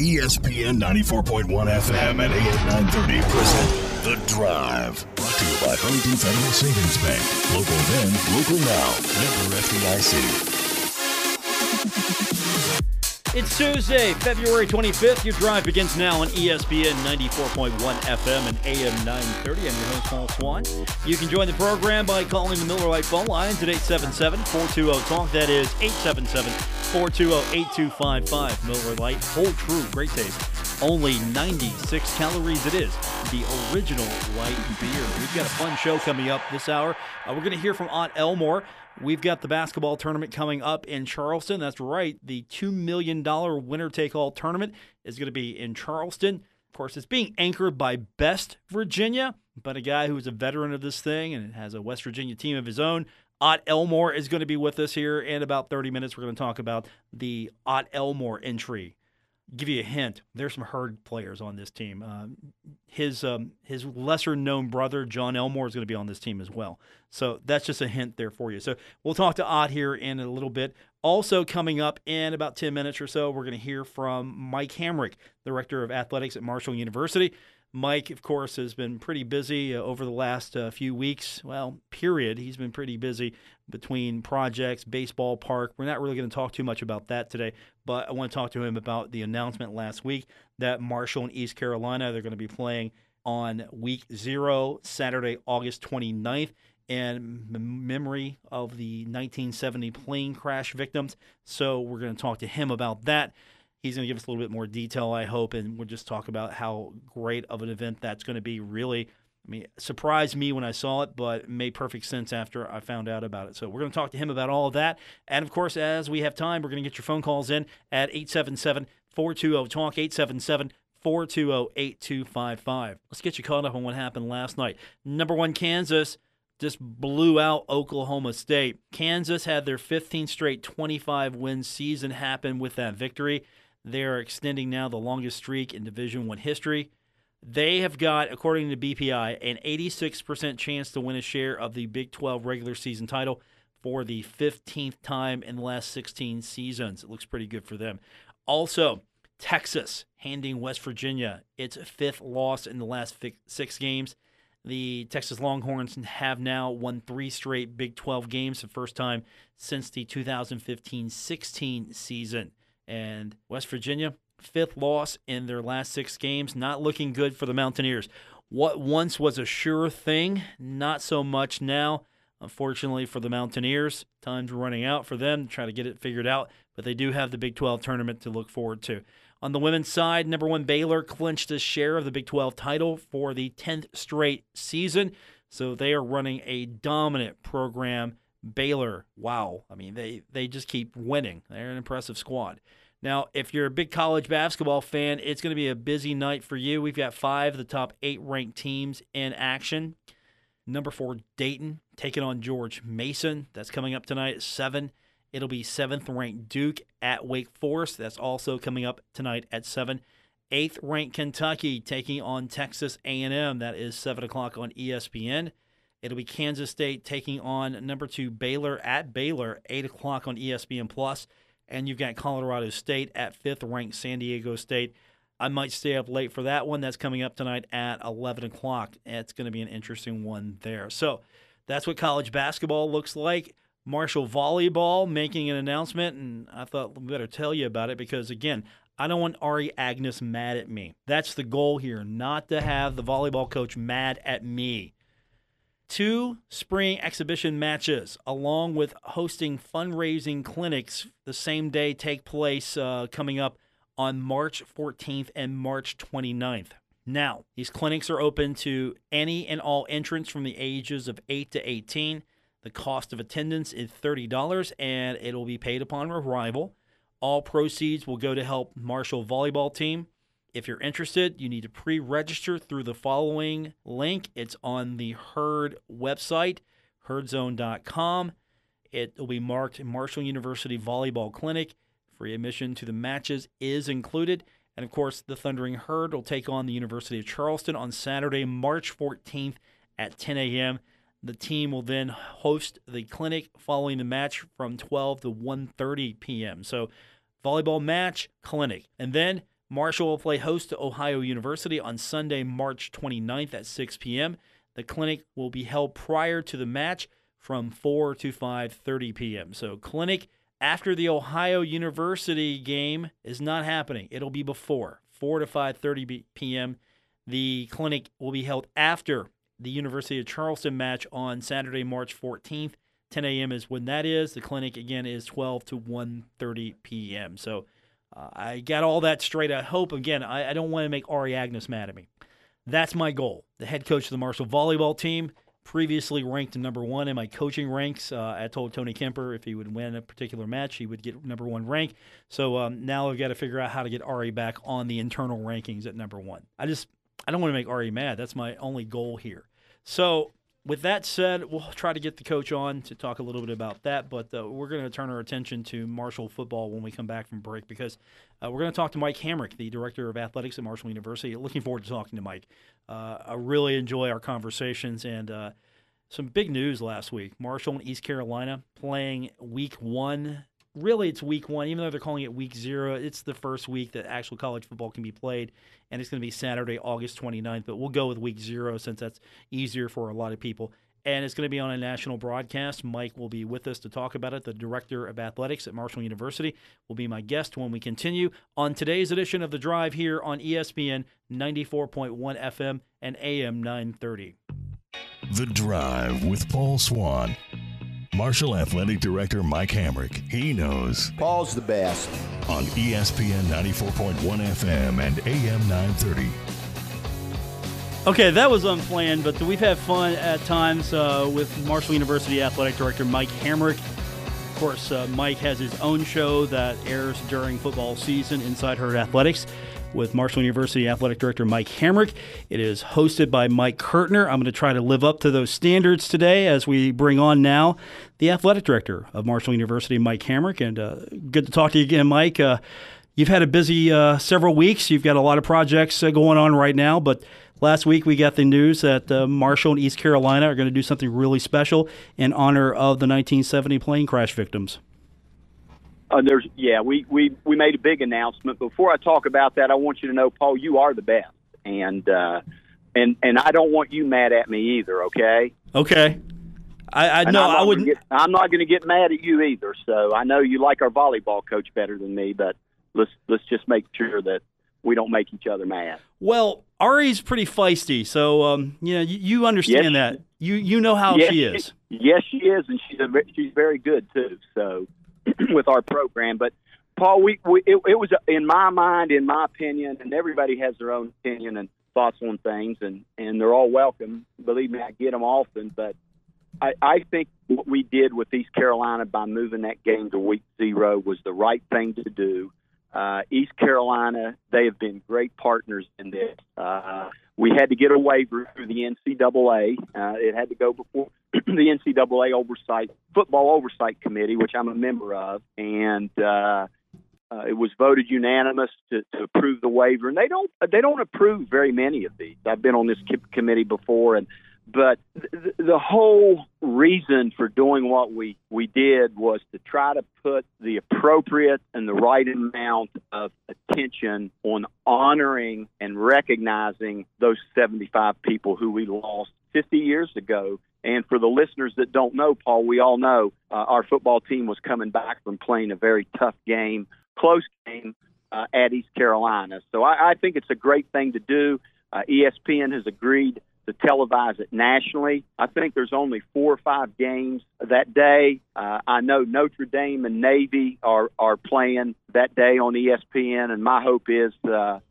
ESPN 94.1 FM and AM 930 present The Drive. Brought to you by Huntington Federal Savings Bank. Local then, local now. Member FDIC. It's Tuesday, February 25th. Your Drive begins now on ESPN 94.1 FM and AM 930. I'm your host, Paul Swann. You can join the program by calling the Miller Lite phone line at 877-420-TALK. That is 877-420-8255. Miller Lite, whole true, great taste. Only 96 calories it is. The original light beer. We've got a fun show coming up this hour. We're going to hear from Aunt Elmore. We've got the basketball tournament coming up in Charleston. That's right. The $2 million winner-take-all tournament is going to be in Charleston. Of course, it's being anchored by Best Virginia, but a guy who is a veteran of this thing and has a West Virginia team of his own. Ott Elmore is going to be with us here in about 30 minutes. We're going to talk about the Ott Elmore entry. Give you a hint, there's some Herd players on this team. His lesser-known brother, John Elmore, is going to be on this team as well. So that's just a hint there for you. So we'll talk to Ott here in a little bit. Also coming up in about 10 minutes or so, we're going to hear from Mike Hamrick, the Director of Athletics at Marshall University. Mike, of course, has been pretty busy over the last few weeks. Well, period. He's been pretty busy between projects, baseball park. We're not really going to talk too much about that today, but I want to talk to him about the announcement last week that Marshall and East Carolina, they're going to be playing on week 0, Saturday, August 29th, in memory of the 1970 plane crash victims. So we're going to talk to him about that. He's going to give us a little bit more detail, I hope, and we'll just talk about how great of an event that's going to be. Really, I mean, surprised me when I saw it, but it made perfect sense after I found out about it. So we're going to talk to him about all of that. And, of course, as we have time, we're going to get your phone calls in at 877-420-TALK, 877-420-8255. Let's get you caught up on what happened last night. Number 1, Kansas just blew out Oklahoma State. Kansas had their 15th straight 25-win season happen with that victory. They are extending now the longest streak in Division I history. They have got, according to BPI, an 86% chance to win a share of the Big 12 regular season title for the 15th time in the last 16 seasons. It looks pretty good for them. Also, Texas handing West Virginia its 5th loss in the last 6 games. The Texas Longhorns have now won 3 straight Big 12 games, the first time since the 2015-16 season. And West Virginia, 5th loss in their last 6 games. Not looking good for the Mountaineers. What once was a sure thing, not so much now. Unfortunately for the Mountaineers, time's running out for them to try to get it figured out. But they do have the Big 12 tournament to look forward to. On the women's side, number 1 Baylor clinched a share of the Big 12 title for the 10th straight season. So they are running a dominant program. Baylor, wow. I mean, they just keep winning. They're an impressive squad. Now, if you're a big college basketball fan, it's going to be a busy night for you. We've got 5 of the top 8 ranked teams in action. Number 4, Dayton, taking on George Mason. That's coming up tonight at 7. It'll be 7th-ranked Duke at Wake Forest. That's also coming up tonight at 7. 8th-ranked Kentucky taking on Texas A&M. That is 7 o'clock on ESPN. It'll be Kansas State taking on number 2 Baylor at Baylor, 8 o'clock on ESPN+. And you've got Colorado State at 5th-ranked San Diego State. I might stay up late for that one. That's coming up tonight at 11 o'clock. It's going to be an interesting one there. So that's what college basketball looks like. Marshall Volleyball making an announcement, and I thought we better tell you about it because, again, I don't want Ari Agnes mad at me. That's the goal here, not to have the volleyball coach mad at me. 2 spring exhibition matches, along with hosting fundraising clinics the same day, take place coming up on March 14th and March 29th. Now, these clinics are open to any and all entrants from the ages of 8 to 18. The cost of attendance is $30, and it will be paid upon arrival. All proceeds will go to help Marshall Volleyball team. If you're interested, you need to pre-register through the following link. It's on the Herd website, herdzone.com. It will be marked Marshall University Volleyball Clinic. Free admission to the matches is included. And, of course, the Thundering Herd will take on the University of Charleston on Saturday, March 14th at 10 a.m. The team will then host the clinic following the match from 12 to 1:30 p.m. So volleyball match, clinic, and then Marshall will play host to Ohio University on Sunday, March 29th at 6 p.m. The clinic will be held prior to the match from 4 to 5:30 p.m. So clinic after the Ohio University game is not happening. It'll be before 4 to 5:30 p.m. The clinic will be held after the University of Charleston match on Saturday, March 14th. 10 a.m. is when that is. The clinic, again, is 12 to 1:30 p.m. So I got all that straight. I hope, again, I don't want to make Ari Agnes mad at me. That's my goal. The head coach of the Marshall volleyball team, previously ranked #1 in my coaching ranks. I told Tony Kemper if he would win a particular match, he would get #1 rank. So now I've got to figure out how to get Ari back on the internal rankings at #1. I don't want to make Ari mad. That's my only goal here. So with that said, we'll try to get the coach on to talk a little bit about that, but we're going to turn our attention to Marshall football when we come back from break, because we're going to talk to Mike Hamrick, the Director of Athletics at Marshall University. Looking forward to talking to Mike. I really enjoy our conversations, and some big news last week. Marshall and East Carolina playing week 1. Really, it's week 1, even though they're calling it week 0. It's the first week that actual college football can be played, and it's going to be Saturday, August 29th. But we'll go with week 0 since that's easier for a lot of people. And it's going to be on a national broadcast. Mike will be with us to talk about it. The Director of Athletics at Marshall University will be my guest when we continue on today's edition of The Drive here on ESPN 94.1 FM and AM 930. The Drive with Paul Swann. Marshall Athletic Director Mike Hamrick. He knows. Paul's the best. On ESPN 94.1 FM and AM 930. Okay, that was unplanned, but we've had fun at times with Marshall University Athletic Director Mike Hamrick. Of course, Mike has his own show that airs during football season, Inside Herd Athletics, with Marshall University Athletic Director Mike Hamrick. It is hosted by Mike Kurtner. I'm going to try to live up to those standards today as we bring on now the Athletic Director of Marshall University, Mike Hamrick. And good to talk to you again, Mike. You've had a busy several weeks. You've got a lot of projects going on right now, but last week we got the news that Marshall and East Carolina are going to do something really special in honor of the 1970 plane crash victims. We made a big announcement. Before I talk about that, I want you to know, Paul, you are the best, and I don't want you mad at me either. Okay. I know I wouldn't. I'm not going to get mad at you either. So I know you like our volleyball coach better than me, but let's just make sure that we don't make each other mad. Well, Ari's pretty feisty, so you understand that. You know how she is. Yes, she is, and she's very good too. So. With our program, but Paul, it was in my mind, in my opinion, and everybody has their own opinion and thoughts on things, and they're all welcome. Believe me, I get them often, but I think what we did with East Carolina by moving that game to week 0 was the right thing to do. East Carolina, they have been great partners in this. We had to get a waiver through the NCAA. It had to go before the NCAA Football Oversight Committee, which I'm a member of, and it was voted unanimous to approve the waiver. And they don't approve very many of these. I've been on this committee before, but the whole reason for doing what we did was to try to put the appropriate and the right amount of attention on honoring and recognizing those 75 people who we lost 50 years ago. And for the listeners that don't know, Paul, we all know our football team was coming back from playing a very tough game, close game at East Carolina. So I think it's a great thing to do. ESPN has agreed to televise it nationally. I think there's only 4 or 5 games that day. I know Notre Dame and Navy are playing that day on ESPN, and my hope is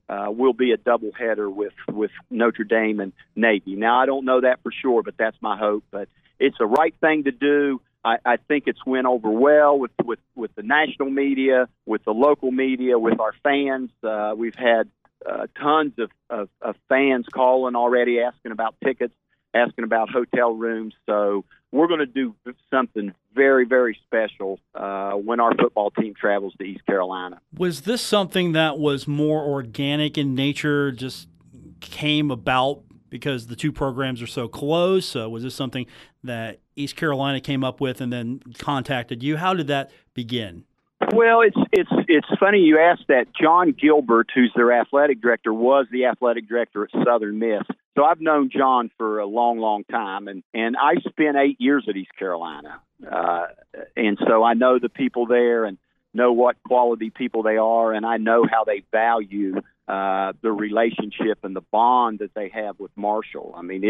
we'll be a doubleheader with Notre Dame and Navy. Now, I don't know that for sure, but that's my hope. But it's the right thing to do. I think it's went over well with the national media, with the local media, with our fans. We've had tons of fans calling already, asking about tickets, asking about hotel rooms. So we're going to do something very, very special when our football team travels to East Carolina. Was this something that was more organic in nature, just came about because the two programs are so close? Was this something that East Carolina came up with and then contacted you? How did that begin? Well, it's funny you asked that. John Gilbert, who's their athletic director, was the athletic director at Southern Miss. So I've known John for a long, long time, and I spent 8 years at East Carolina. And so I know the people there and know what quality people they are, and I know how they value the relationship and the bond that they have with Marshall. I mean,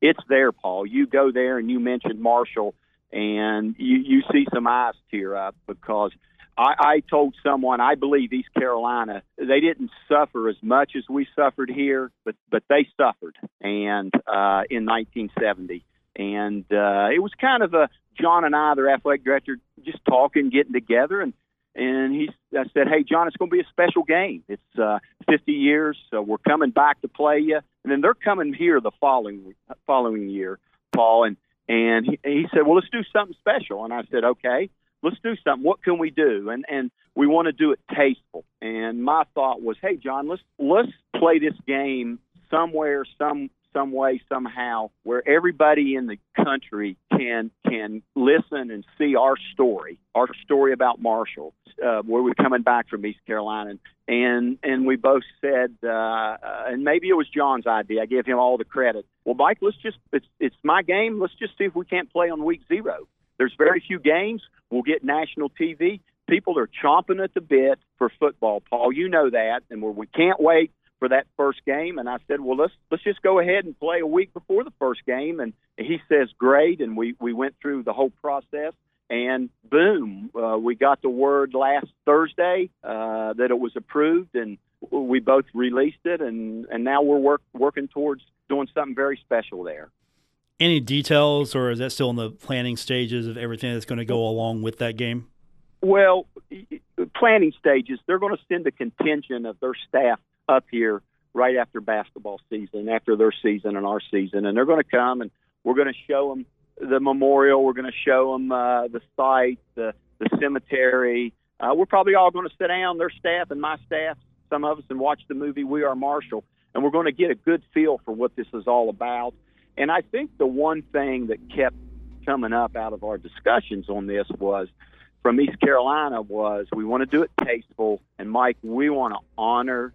it's there, Paul. You go there and you mention Marshall, and you see some eyes tear up because – I told someone, I believe East Carolina, they didn't suffer as much as we suffered here, but they suffered and in 1970. And it was kind of a John and I, their athletic director, just talking, getting together. And I said, hey, John, it's going to be a special game. It's 50 years, so we're coming back to play you. And then they're coming here the following year, Paul. And he said, well, let's do something special. And I said, okay. Let's do something. What can we do? And we want to do it tasteful. And my thought was, hey, John, let's play this game somewhere, some way, somehow, where everybody in the country can listen and see our story about Marshall, where we're coming back from East Carolina. And we both said, and maybe it was John's idea. I give him all the credit. Well, Mike, it's my game. Let's just see if we can't play on week zero. There's very few games. We'll get national TV. People are chomping at the bit for football, Paul. You know that. And we can't wait for that first game. And I said, well, let's just go ahead and play a week before the first game. And he says, great. And we went through the whole process. And boom, we got the word last Thursday that it was approved. And we both released it. And now we're working towards doing something very special there. Any details, or is that still in the planning stages of everything that's going to go along with that game? Well, planning stages, they're going to send a contingent of their staff up here right after basketball season, after their season and our season, and they're going to come and we're going to show them the memorial, we're going to show them the site, the cemetery. We're probably all going to sit down, their staff and my staff, some of us, and watch the movie We Are Marshall, and we're going to get a good feel for what this is all about. And I think the one thing that kept coming up out of our discussions on this was, from East Carolina, was we want to do it tasteful. And, Mike, we want to honor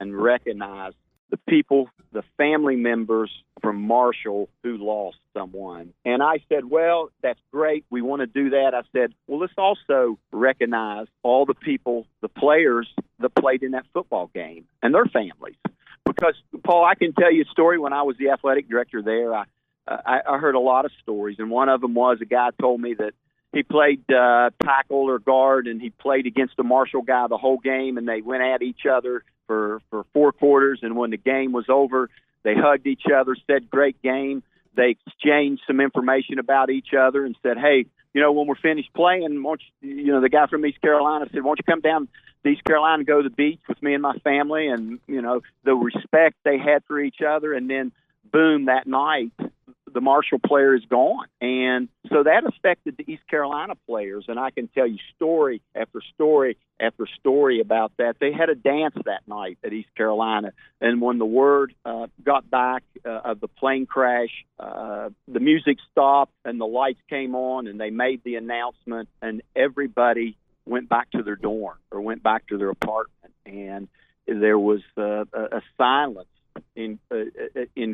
and recognize the people, the family members from Marshall who lost someone. And I said, well, that's great. We want to do that. I said, well, let's also recognize all the people, the players that played in that football game and their families. Because, Paul, I can tell you a story. When I was the athletic director there, I heard a lot of stories, and one of them was a guy told me that he played tackle or guard, and he played against the Marshall guy the whole game, and they went at each other for four quarters, and when the game was over, they hugged each other, said, great game. They exchanged some information about each other and said, hey, you know, when we're finished playing, the guy from East Carolina said, why don't you come down to East Carolina and go to the beach with me and my family? And, you know, the respect they had for each other. And then, boom, that night, the Marshall player is gone. And so that affected the East Carolina players. And I can tell you story after story after story about that. They had a dance that night at East Carolina. And when the word got back of the plane crash, the music stopped and the lights came on and they made the announcement and everybody went back to their dorm or went back to their apartment. And there was a silence in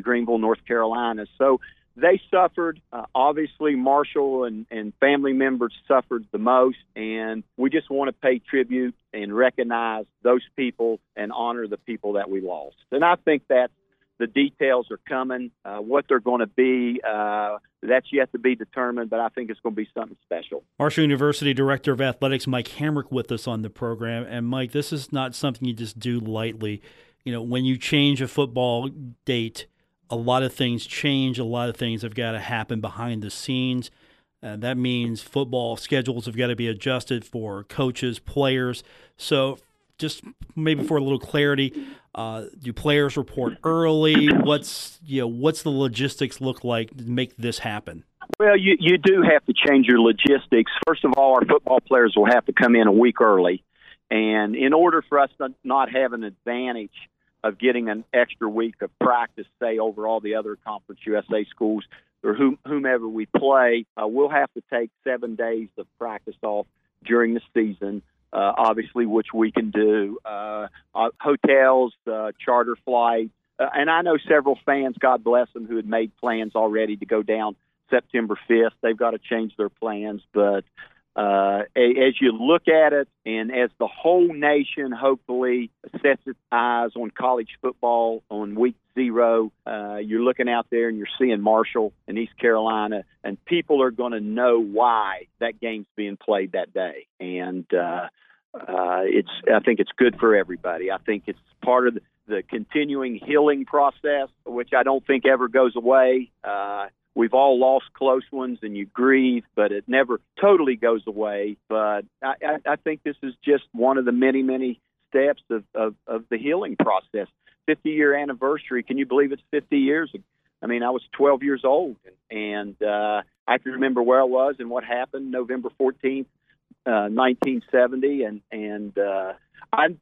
Greenville, North Carolina. So they suffered. Obviously, Marshall and family members suffered the most, and we just want to pay tribute and recognize those people and honor the people that we lost. And I think that the details are coming. What they're going to be, that's yet to be determined, but I think it's going to be something special. Marshall University Director of Athletics Mike Hamrick with us on the program. And, Mike, this is not something you just do lightly. You know, when you change a football date, a lot of things change. A lot of things have got to happen behind the scenes. That means football schedules have got to be adjusted for coaches, players. So just maybe for a little clarity, do players report early? What's the logistics look like to make this happen? Well, you do have to change your logistics. First of all, our football players will have to come in a week early. And in order for us to not have an advantage of getting an extra week of practice, say, over all the other Conference USA schools or whomever we play, we'll have to take 7 days of practice off during the season, obviously, which we can do. Hotels, charter flights. And I know several fans, God bless them, who had made plans already to go down September 5th. They've got to change their plans. But as you look at it, and as the whole nation hopefully sets its eyes on college football on week zero, you're looking out there and you're seeing Marshall and East Carolina, and people are going to know why that game's being played that day. And I think it's good for everybody. I think it's part of the continuing healing process, which I don't think ever goes away. We've all lost close ones, and you grieve, but it never totally goes away. But I think this is just one of the many, many steps of the healing process. 50-year anniversary. Can you believe it's 50 years ago? I mean, I was 12 years old, and I can remember where I was and what happened November 14th, 1970, and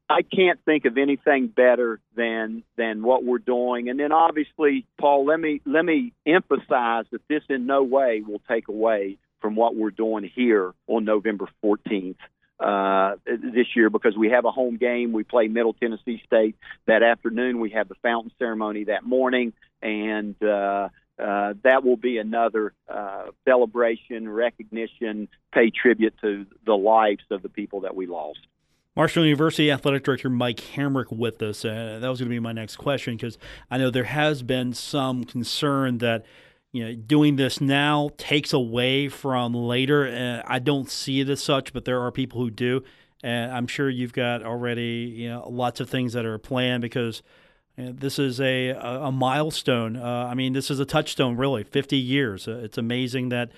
I can't think of anything better than what we're doing. And then obviously, Paul, let me emphasize that this in no way will take away from what we're doing here on November 14th this year, because we have a home game. We play Middle Tennessee State that afternoon. We have the fountain ceremony that morning, and that will be another celebration, recognition, pay tribute to the lives of the people that we lost. Marshall University Athletic Director Mike Hamrick with us. That was going to be my next question, because I know there has been some concern that, you know, doing this now takes away from later. I don't see it as such, but there are people who do, and I'm sure you've got already, you know, lots of things that are planned, because this is a milestone. I mean, this is a touchstone, really. 50 years. It's amazing that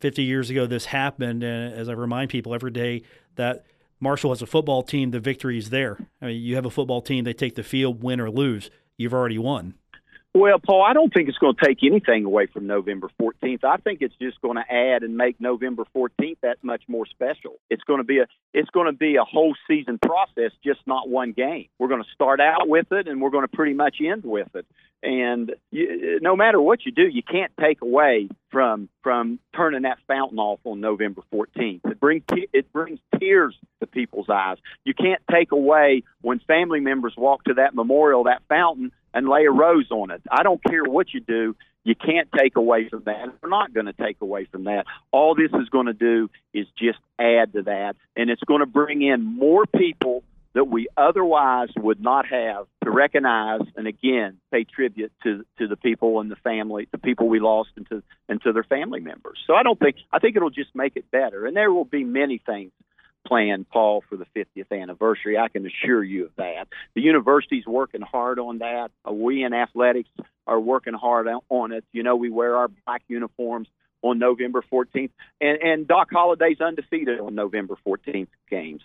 50 years ago this happened. And as I remind people every day that Marshall has a football team, the victory is there. I mean, you have a football team, they take the field, win or lose. You've already won. Well, Paul, I don't think it's going to take anything away from November 14th. I think it's just going to add and make November 14th that much more special. It's going to be a whole season process, just not one game. We're going to start out with it, and we're going to pretty much end with it. And no matter what you do, you can't take away from turning that fountain off on November 14th. It brings tears to people's eyes. You can't take away when family members walk to that memorial, that fountain, and lay a rose on it. I don't care what you do. You can't take away from that. We're not going to take away from that. All this is going to do is just add to that, and it's going to bring in more people that we otherwise would not have to recognize and, again, pay tribute to the people and the family, the people we lost, and to their family members. So I think it'll just make it better. And there will be many things planned, Paul, for the 50th anniversary. I can assure you of that. The university's working hard on that. We in athletics are working hard on it. You know, we wear our black uniforms on November 14th. And Doc Holliday's undefeated on November 14th games.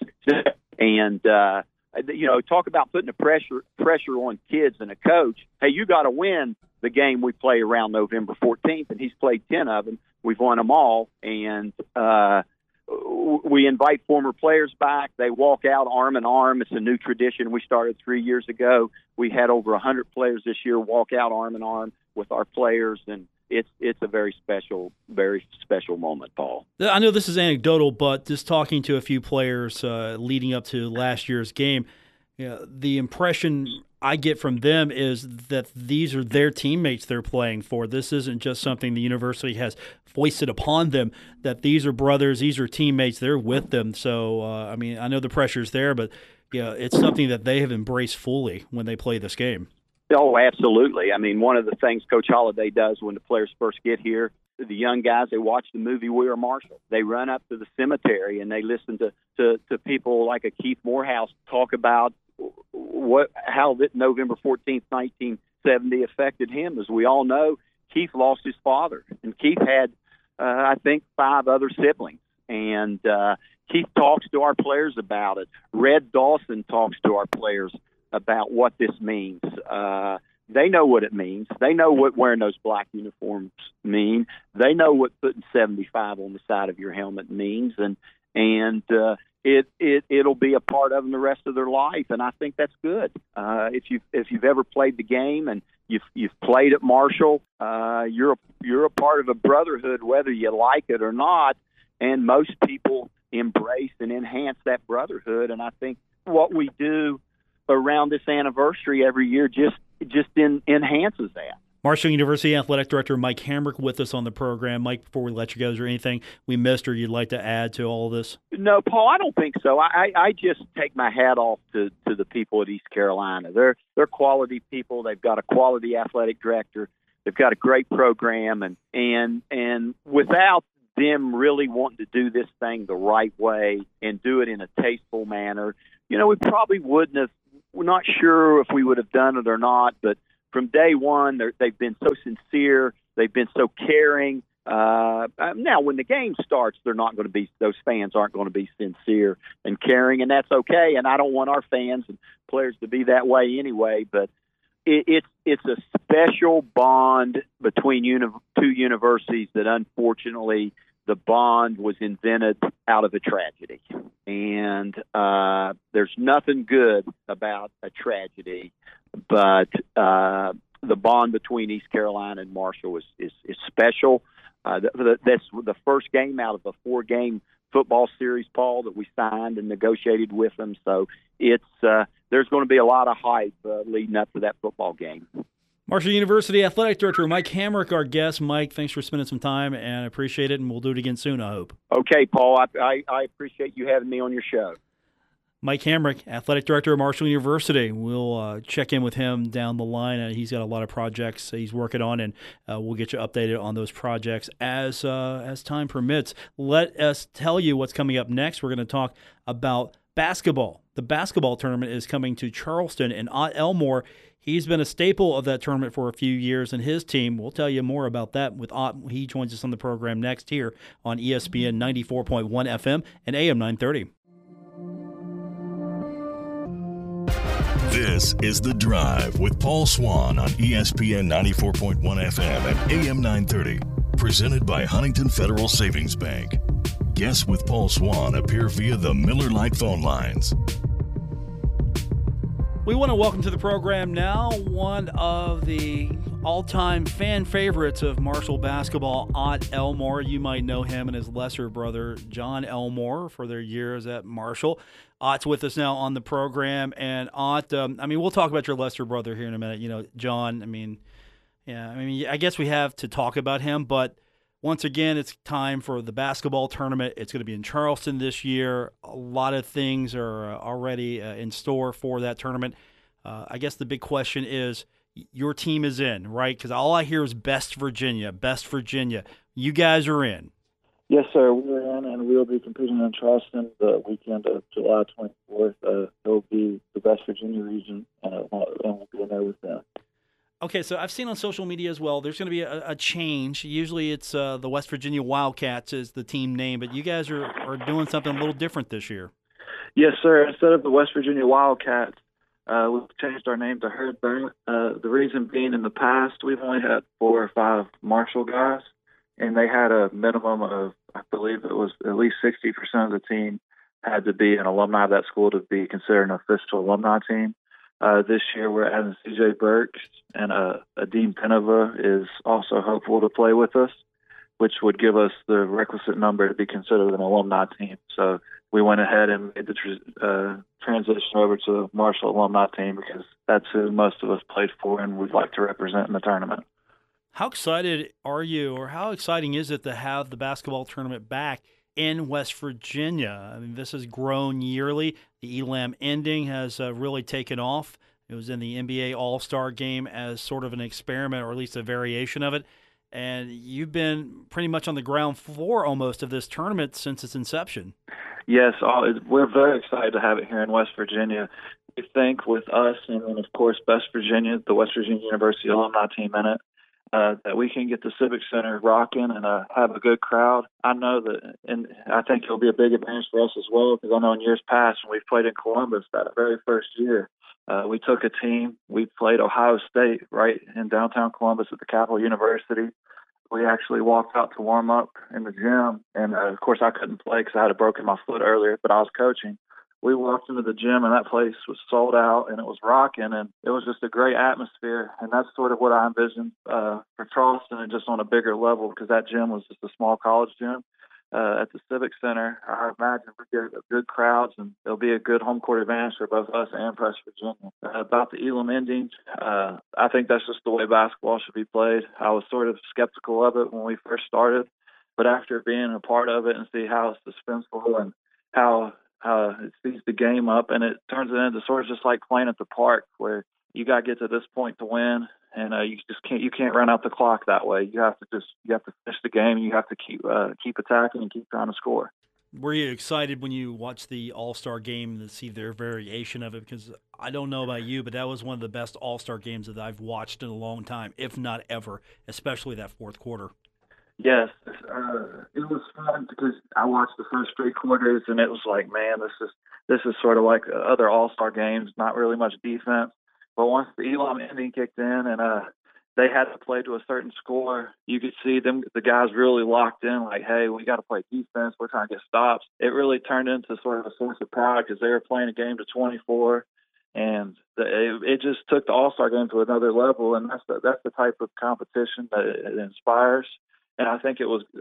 And, you know, talk about putting the pressure on kids and a coach. Hey, you got to win the game we play around November 14th, and he's played 10 of them. We've won them all, and we invite former players back. They walk out arm in arm. It's a new tradition we started 3 years ago. We had over 100 players this year walk out arm in arm with our players, and it's a very special moment, Paul. I know this is anecdotal, but just talking to a few players leading up to last year's game, you know, the impression I get from them is that these are their teammates they're playing for. This isn't just something the university has foisted upon them, that these are brothers, these are teammates, they're with them. So, I mean, I know the pressure's there, but yeah, it's something that they have embraced fully when they play this game. Oh, absolutely. I mean, one of the things Coach Holliday does when the players first get here, the young guys, they watch the movie We Are Marshall. They run up to the cemetery and they listen to people like a Keith Morehouse talk about how November 14th, 1970 affected him. As we all know, Keith lost his father, and Keith had, I think, 5 other siblings. And Keith talks to our players about it. Red Dawson talks to our players about what this means. They know what it means. They know what wearing those black uniforms mean. They know what putting 75 on the side of your helmet means, and it'll be a part of them the rest of their life, and I think that's good. If you've ever played the game and you've played at Marshall, you're a part of a brotherhood, whether you like it or not. And most people embrace and enhance that brotherhood. And I think what we do around this anniversary every year just enhances that. Marshall University Athletic Director Mike Hamrick with us on the program. Mike, before we let you go, is there anything we missed or you'd like to add to all of this? No, Paul, I don't think so. I just take my hat off to the people at East Carolina. They're quality people. They've got a quality athletic director. They've got a great program. And without them really wanting to do this thing the right way and do it in a tasteful manner, you know, we probably wouldn't have. We're not sure if we would have done it or not, but from day one, they've been so sincere. They've been so caring. Now, when the game starts, they're not going to be; those fans aren't going to be sincere and caring, and that's okay. And I don't want our fans and players to be that way anyway. But it's a special bond between two universities that, unfortunately, the bond was invented out of a tragedy. And there's nothing good about a tragedy, but the bond between East Carolina and Marshall is special. That's the first game out of the four-game football series, Paul, that we signed and negotiated with them. So there's going to be a lot of hype leading up to that football game. Marshall University Athletic Director Mike Hamrick, our guest. Mike, thanks for spending some time, and I appreciate it, and we'll do it again soon, I hope. Okay, Paul, I appreciate you having me on your show. Mike Hamrick, Athletic Director of Marshall University. We'll check in with him down the line. He's got a lot of projects he's working on, and we'll get you updated on those projects as time permits. Let us tell you what's coming up next. We're going to talk about basketball. The basketball tournament is coming to Charleston, and John Elmore, he's been a staple of that tournament for a few years, and his team, we'll tell you more about that with Ott. He joins us on the program next here on ESPN 94.1 FM and AM 930. This is The Drive with Paul Swann on ESPN 94.1 FM and AM 930, presented by Huntington Federal Savings Bank. Guests with Paul Swann appear via the Miller Lite phone lines. We want to welcome to the program now one of the all-time fan favorites of Marshall basketball, Ott Elmore. You might know him and his lesser brother, John Elmore, for their years at Marshall. Ott's with us now on the program. And Ott, we'll talk about your lesser brother here in a minute. You know, John, I guess we have to talk about him. But once again, it's time for the basketball tournament. It's going to be in Charleston this year. A lot of things are already in store for that tournament. I guess the big question is, your team is in, right? Because all I hear is Best Virginia. You guys are in. Yes, sir. We're in, and we'll be competing in Charleston the weekend of July 24th. It'll be the West Virginia region, and we'll be in there with them. Okay, so I've seen on social media as well, there's going to be a change. Usually it's the West Virginia Wildcats is the team name, but you guys are doing something a little different this year. Yes, sir. Instead of the West Virginia Wildcats, we've changed our name to Herdburn. The reason being, in the past, we've only had 4 or 5 Marshall guys, and they had a minimum of, I believe it was at least 60% of the team had to be an alumni of that school to be considered an official alumni team. This year, we're adding C.J. Burks, and Adeem Penova is also hopeful to play with us, which would give us the requisite number to be considered an alumni team. So we went ahead and made the transition over to the Marshall alumni team because that's who most of us played for and would like to represent in the tournament. How excited are you, or how exciting is it to have the basketball tournament back in West Virginia? I mean, this has grown yearly. The Elam ending has really taken off. It was in the NBA All-Star Game as sort of an experiment, or at least a variation of it. And you've been pretty much on the ground floor almost of this tournament since its inception. Yes, we're very excited to have it here in West Virginia. We think with us and, of course, Best Virginia, the West Virginia University alumni team in it, that we can get the Civic Center rocking and have a good crowd. I know that, and I think it'll be a big advantage for us as well, because I know in years past when we've played in Columbus, that very first year, we took a team. We played Ohio State right in downtown Columbus at the Capital University. We actually walked out to warm up in the gym, and of course I couldn't play because I had broken my foot earlier, but I was coaching. We walked into the gym, and that place was sold out, and it was rocking, and it was just a great atmosphere. And that's sort of what I envisioned for Charleston, and just on a bigger level, because that gym was just a small college gym. at the Civic Center. I imagine we get good crowds, and there'll be a good home court advantage for both us and West Virginia. About the Elam ending, I think that's just the way basketball should be played. I was sort of skeptical of it when we first started, but after being a part of it and see how it's suspenseful and how it speeds the game up, and it turns it into sort of just like playing at the park where you got to get to this point to win, and you can't run out the clock that way. You have to finish the game, and you have to keep attacking and keep trying to score. Were you excited when you watched the All-Star Game to see their variation of it? Because I don't know about you, but that was one of the best All-Star Games that I've watched in a long time, if not ever, especially that fourth quarter. Yes, it was fun because I watched the first three quarters, and it was like, man, this is sort of like other All-Star games, not really much defense. But once the Elam ending kicked in and they had to play to a certain score, you could see the guys really locked in, like, hey, we got to play defense. We're trying to get stops. It really turned into sort of a source of pride because they were playing a game to 24, and it just took the All-Star game to another level, and that's the type of competition that it inspires. And I think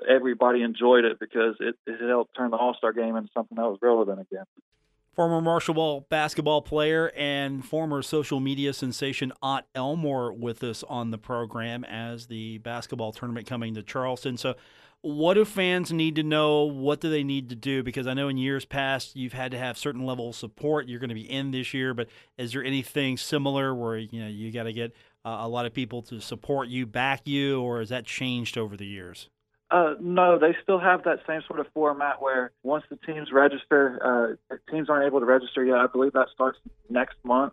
everybody enjoyed it because it helped turn the All-Star game into something that was relevant again. Former Marshall basketball player and former social media sensation Aunt Elmore with us on the program as the basketball tournament coming to Charleston. So what do fans need to know? What do they need to do? Because I know in years past you've had to have certain level of support. You're going to be in this year, but is there anything similar where you got to get a lot of people to support you, back you, or has that changed over the years? No, they still have that same sort of format where once the teams register, teams aren't able to register yet. I believe that starts next month.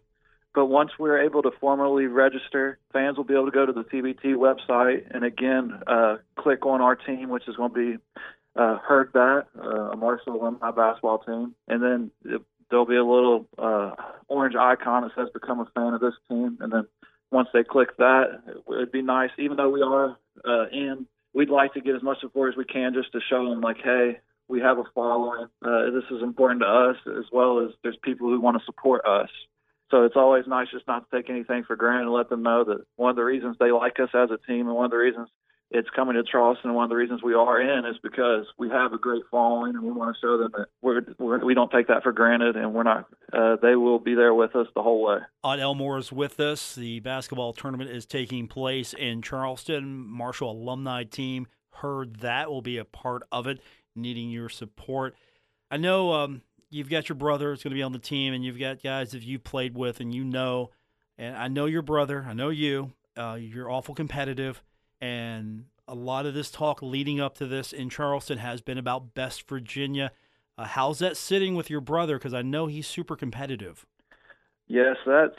But once we're able to formally register, fans will be able to go to the TBT website and, again, click on our team, which is going to be Heard That, a Marshall alumni basketball team. And then there'll be a little orange icon that says become a fan of this team. And then once they click that, it would be nice, even though we are in, we'd like to get as much support as we can just to show them, like, hey, we have a following. This is important to us, as well as there's people who want to support us. So it's always nice just not to take anything for granted and let them know that one of the reasons they like us as a team and one of the reasons it's coming to Charleston and one of the reasons we are in is because we have a great following, and we want to show them that we don't take that for granted, and we're not. They will be there with us the whole way. Aunt Elmore is with us. The basketball tournament is taking place in Charleston. Marshall alumni team Heard That will be a part of it, needing your support. I know you've got your brother who's going to be on the team, and you've got guys that you played with, and I know your brother. I know you. You're awful competitive. And a lot of this talk leading up to this in Charleston has been about Best Virginia. How's that sitting with your brother? Because I know he's super competitive. Yes, that's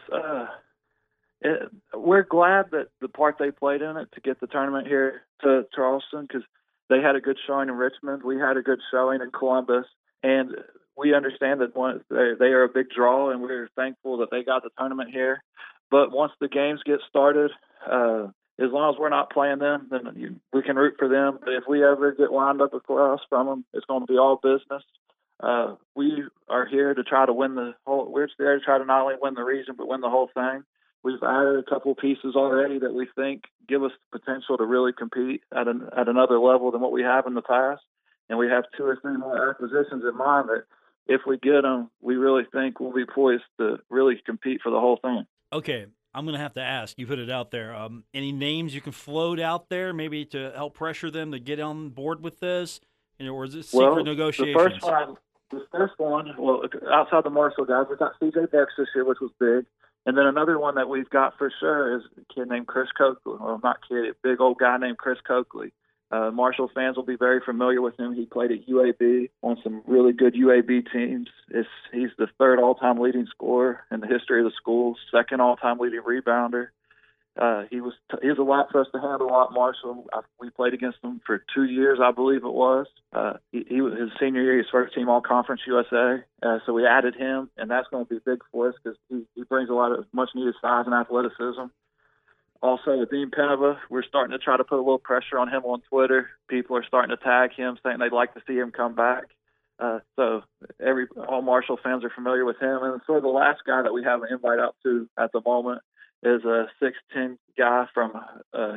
we're glad that the part they played in it to get the tournament here to Charleston, because they had a good showing in Richmond. We had a good showing in Columbus. And we understand that they are a big draw, and we're thankful that they got the tournament here. But once the games get started, as long as we're not playing them, then we can root for them. But if we ever get lined up across from them, it's going to be all business. We are here to try to win the whole – we're there to try to not only win the region but win the whole thing. We've added a couple pieces already that we think give us the potential to really compete at another level than what we have in the past. And we have 2 or 3 more acquisitions in mind that if we get them, we really think we'll be poised to really compete for the whole thing. Okay. I'm going to have to ask. You put it out there. Any names you can float out there maybe to help pressure them to get on board with this? Or is it secret negotiations? The first one, outside the Marshall guys, we got CJ Bex this year, which was big. And then another one that we've got for sure is a kid named Chris Coakley. Well, not kid, a big old guy named Chris Coakley. Marshall fans will be very familiar with him. He played at UAB on some really good UAB teams. He's the third all-time leading scorer in the history of the school, second all-time leading rebounder. He was a lot for us to handle at Marshall. We played against him for 2 years, I believe it was. He was his senior year, his first team All-Conference USA. So we added him, and that's going to be big for us because he brings a lot of much-needed size and athleticism. Also, Dean Peneva, we're starting to try to put a little pressure on him on Twitter. People are starting to tag him, saying they'd like to see him come back. So all Marshall fans are familiar with him. And sort of the last guy that we have an invite out to at the moment is a 6'10" guy from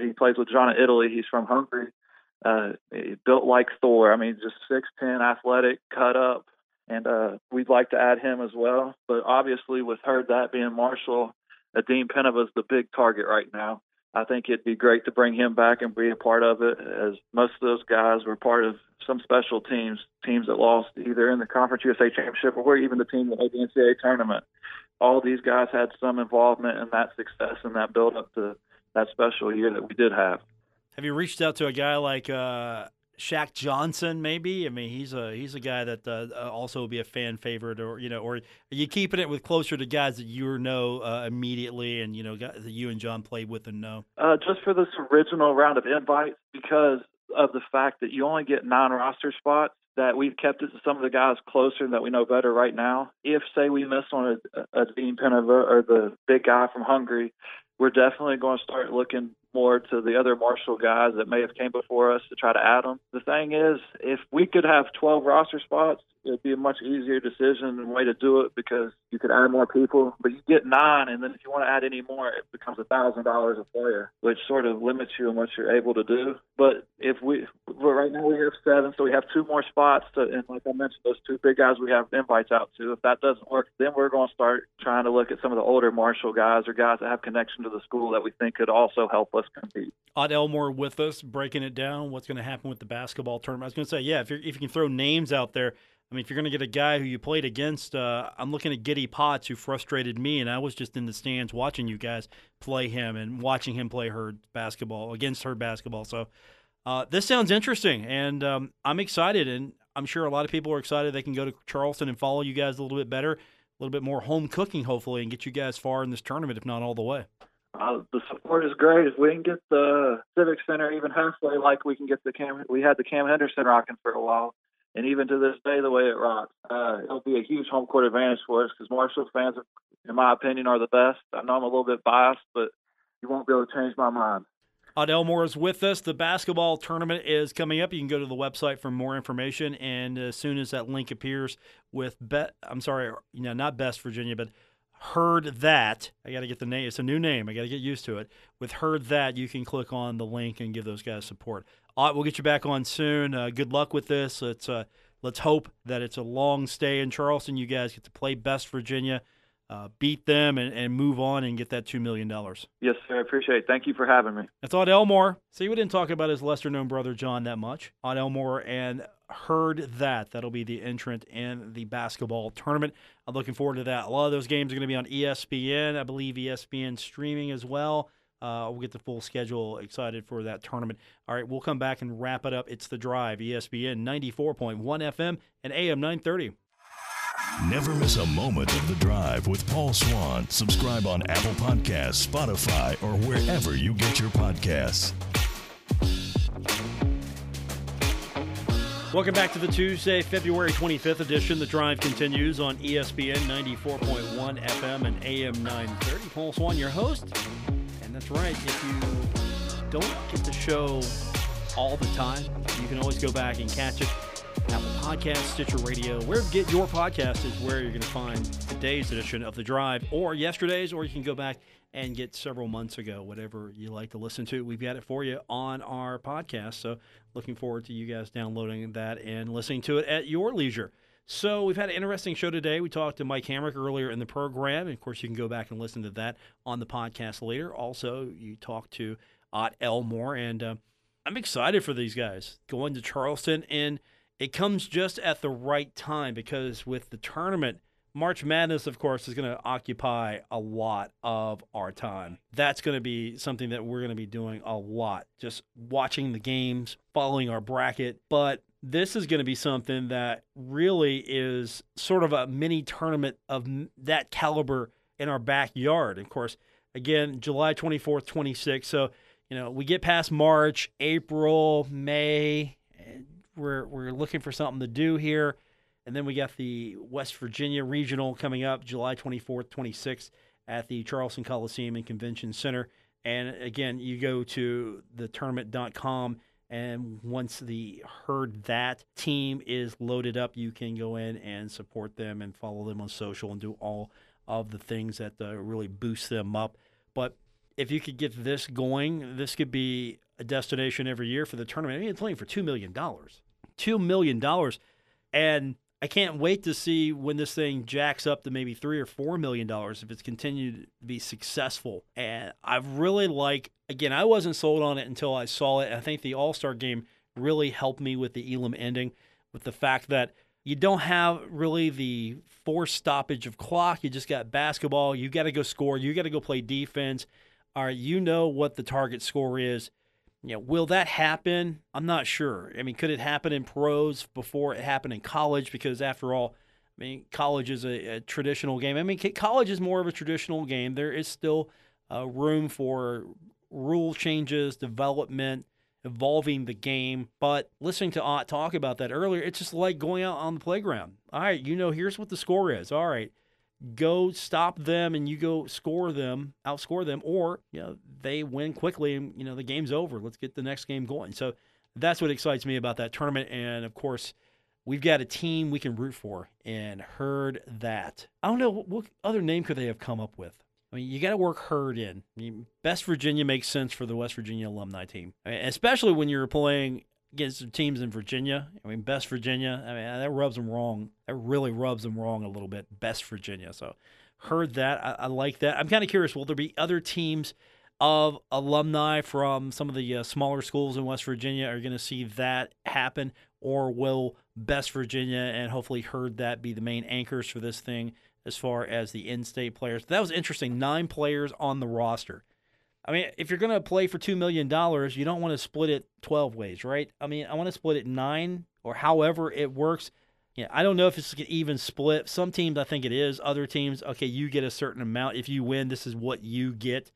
he plays with John in Italy. He's from Hungary. built like Thor. I mean, just 6'10", athletic, cut up, and we'd like to add him as well. But obviously, with her that being Marshall, Adeem Penava's the big target right now. I think it'd be great to bring him back and be a part of it, as most of those guys were part of some special teams that lost either in the Conference USA Championship or even the team that made the NCAA tournament. All these guys had some involvement in that success and that build-up to that special year that we did have. Have you reached out to a guy like Shaq Johnson, maybe? I mean, he's a guy that also would be a fan favorite, or are you keeping it with closer to guys that you know immediately, and guys that you and John played with and know? Just for this original round of invites, because of the fact that you only get 9 roster spots, that we've kept it to some of the guys closer that we know better right now. If, say, we miss on a Dean Penava or the big guy from Hungary, we're definitely going to start looking more to the other Marshall guys that may have came before us to try to add them. The thing is, if we could have 12 roster spots, it would be a much easier decision and way to do it, because you could add more people. But you get 9, and then if you want to add any more, it becomes $1,000 a player, which sort of limits you in what you're able to do. But right now we have 7, so we have 2 more spots. And like I mentioned, those 2 big guys we have invites out to. If that doesn't work, then we're going to start trying to look at some of the older Marshall guys or guys that have connection to the school that we think could also help us compete. Odd Elmore with us, breaking it down, what's going to happen with the basketball tournament. I was going to say, if you can throw names out there, I mean, if you're going to get a guy who you played against, I'm looking at Giddy Potts, who frustrated me, and I was just in the stands watching you guys play him and watching him play her basketball. So this sounds interesting, and I'm excited, and I'm sure a lot of people are excited they can go to Charleston and follow you guys a little bit better, a little bit more home cooking, hopefully, and get you guys far in this tournament, if not all the way. The support is great. If we can get the Civic Center even halfway, like we can get we had the Cam Henderson rocking for a while. And even to this day, the way it rocks, it'll be a huge home court advantage for us, because Marshall fans, in my opinion, are the best. I know I'm a little bit biased, but you won't be able to change my mind. Odd Elmore is with us. The basketball tournament is coming up. You can go to the website for more information. And as soon as that link appears with not Best Virginia, but Heard That. I got to get the name. It's a new name. I got to get used to it. With Heard That, you can click on the link and give those guys support. All right, we'll get you back on soon. Good luck with this. Let's hope that it's a long stay in Charleston. You guys get to play Best Virginia, beat them, and move on and get that $2 million. Yes, sir. I appreciate it. Thank you for having me. That's Odd Elmore. See, we didn't talk about his lesser-known brother, John, that much. Odd Elmore and Heard That. That'll be the entrant in the basketball tournament. I'm looking forward to that. A lot of those games are going to be on ESPN. I believe ESPN streaming as well. We'll get the full schedule. Excited for that tournament. All right, we'll come back and wrap it up. It's The Drive, ESPN 94.1 FM and AM 930. Never miss a moment of The Drive with Paul Swann. Subscribe on Apple Podcasts, Spotify, or wherever you get your podcasts. Welcome back to the Tuesday, February 25th edition. The Drive continues on ESPN 94.1 FM and AM 930. Paul Swann, your host. That's right. If you don't get the show all the time, you can always go back and catch it. Apple Podcasts, Stitcher Radio, where you get your podcast is where you're going to find today's edition of The Drive, or yesterday's, or you can go back and get several months ago, whatever you like to listen to. We've got it for you on our podcast, so looking forward to you guys downloading that and listening to it at your leisure. So we've had an interesting show today. We talked to Mike Hamrick earlier in the program, and of course you can go back and listen to that on the podcast later. Also, you talked to Odd Elmore, and I'm excited for these guys going to Charleston, and it comes just at the right time, because with the tournament, March Madness, of course, is going to occupy a lot of our time. That's going to be something that we're going to be doing a lot, just watching the games, following our bracket, but this is going to be something that really is sort of a mini tournament of that caliber in our backyard. Of course, again, July 24th, 26th. So, we get past March, April, May, and we're looking for something to do here. And then we got the West Virginia Regional coming up July 24th, 26th at the Charleston Coliseum and Convention Center. And again, you go to thetournament.com. And once the Heard That team is loaded up, you can go in and support them and follow them on social and do all of the things that really boost them up. But if you could get this going, this could be a destination every year for the tournament. I mean, it's playing for $2 million. $2 million. And I can't wait to see when this thing jacks up to maybe $3 or $4 million if it's continued to be successful. And I really like, again, I wasn't sold on it until I saw it. I think the All-Star game really helped me with the Elam ending, with the fact that you don't have really the forced stoppage of clock. You just got basketball. You got to go score. You got to go play defense. All right, you know what the target score is. You know, will that happen? I'm not sure. I mean, could it happen in pros before it happened in college? Because after all, I mean, college is a traditional game. I mean, college is more of a traditional game. There is still room for rule changes, development, evolving the game. But listening to Ott talk about that earlier, it's just like going out on the playground. All right, you know, here's what the score is. All right, go stop them and you go score them, outscore them, or, you know, they win quickly and, you know, the game's over. Let's get the next game going. So that's what excites me about that tournament. And, of course, we've got a team we can root for and Herd that. I don't know, what other name could they have come up with? I mean, you got to work Herd in. I mean, Best Virginia makes sense for the West Virginia alumni team, I mean, especially when you're playing against some teams in Virginia. I mean, Best Virginia, I mean, that rubs them wrong. That really rubs them wrong a little bit, Best Virginia. So Heard that. I like that. I'm kind of curious, will there be other teams of alumni from some of the smaller schools in West Virginia are going to see that happen, or will Best Virginia and hopefully Heard that be the main anchors for this thing as far as the in-state players? That was interesting. 9 players on the roster. I mean, if you're going to play for $2 million, you don't want to split it 12 ways, right? I mean, I want to split it 9 or however it works. Yeah, I don't know if it's an even split. Some teams, I think it is. Other teams, okay, you get a certain amount. If you win, this is what you get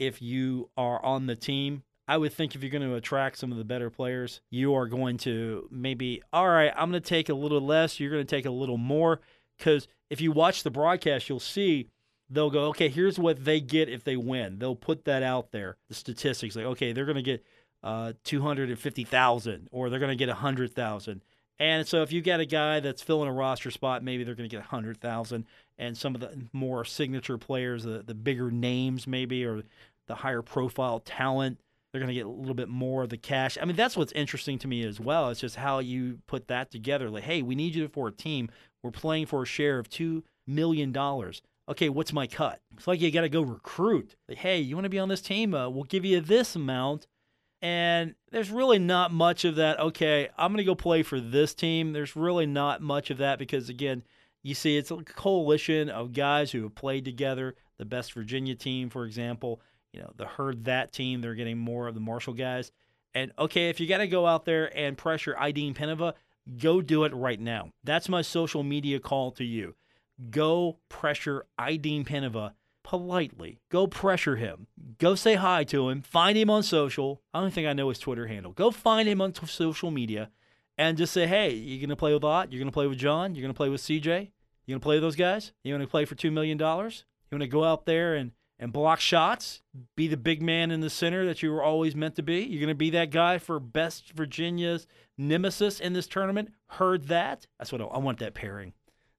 if you are on the team. I would think if you're going to attract some of the better players, you are going to maybe, all right, I'm going to take a little less. You're going to take a little more, because if you watch the broadcast, you'll see they'll go, okay, here's what they get if they win. They'll put that out there, the statistics. Like, okay, they're going to get 250,000 or they're going to get 100,000. And so if you got a guy that's filling a roster spot, maybe they're going to get 100,000. And some of the more signature players, the bigger names maybe, or the higher profile talent, they're going to get a little bit more of the cash. I mean, that's what's interesting to me as well. It's just how you put that together. Like, hey, we need you for a team. We're playing for a share of $2 million. Okay, what's my cut? It's like you got to go recruit. Like, hey, you want to be on this team? We'll give you this amount. And there's really not much of that. Okay, I'm going to go play for this team. There's really not much of that because, again, you see it's a coalition of guys who have played together. The Best Virginia team, for example, you know, the Herd that team, they're getting more of the Marshall guys. And, okay, if you got to go out there and pressure Ideen Peneva, go do it right now. That's my social media call to you. Go pressure Ideen Peneva politely. Go pressure him. Go say hi to him. Find him on social. I don't think I know his Twitter handle. Go find him on social media and just say, hey, you're going to play with Ott? You're going to play with John? You're going to play with CJ? You're going to play with those guys? You want to play for $2 million? You want to go out there and block shots? Be the big man in the center that you were always meant to be? You're going to be that guy for Best Virginia's nemesis in this tournament? Heard that? That's what I want, that pairing.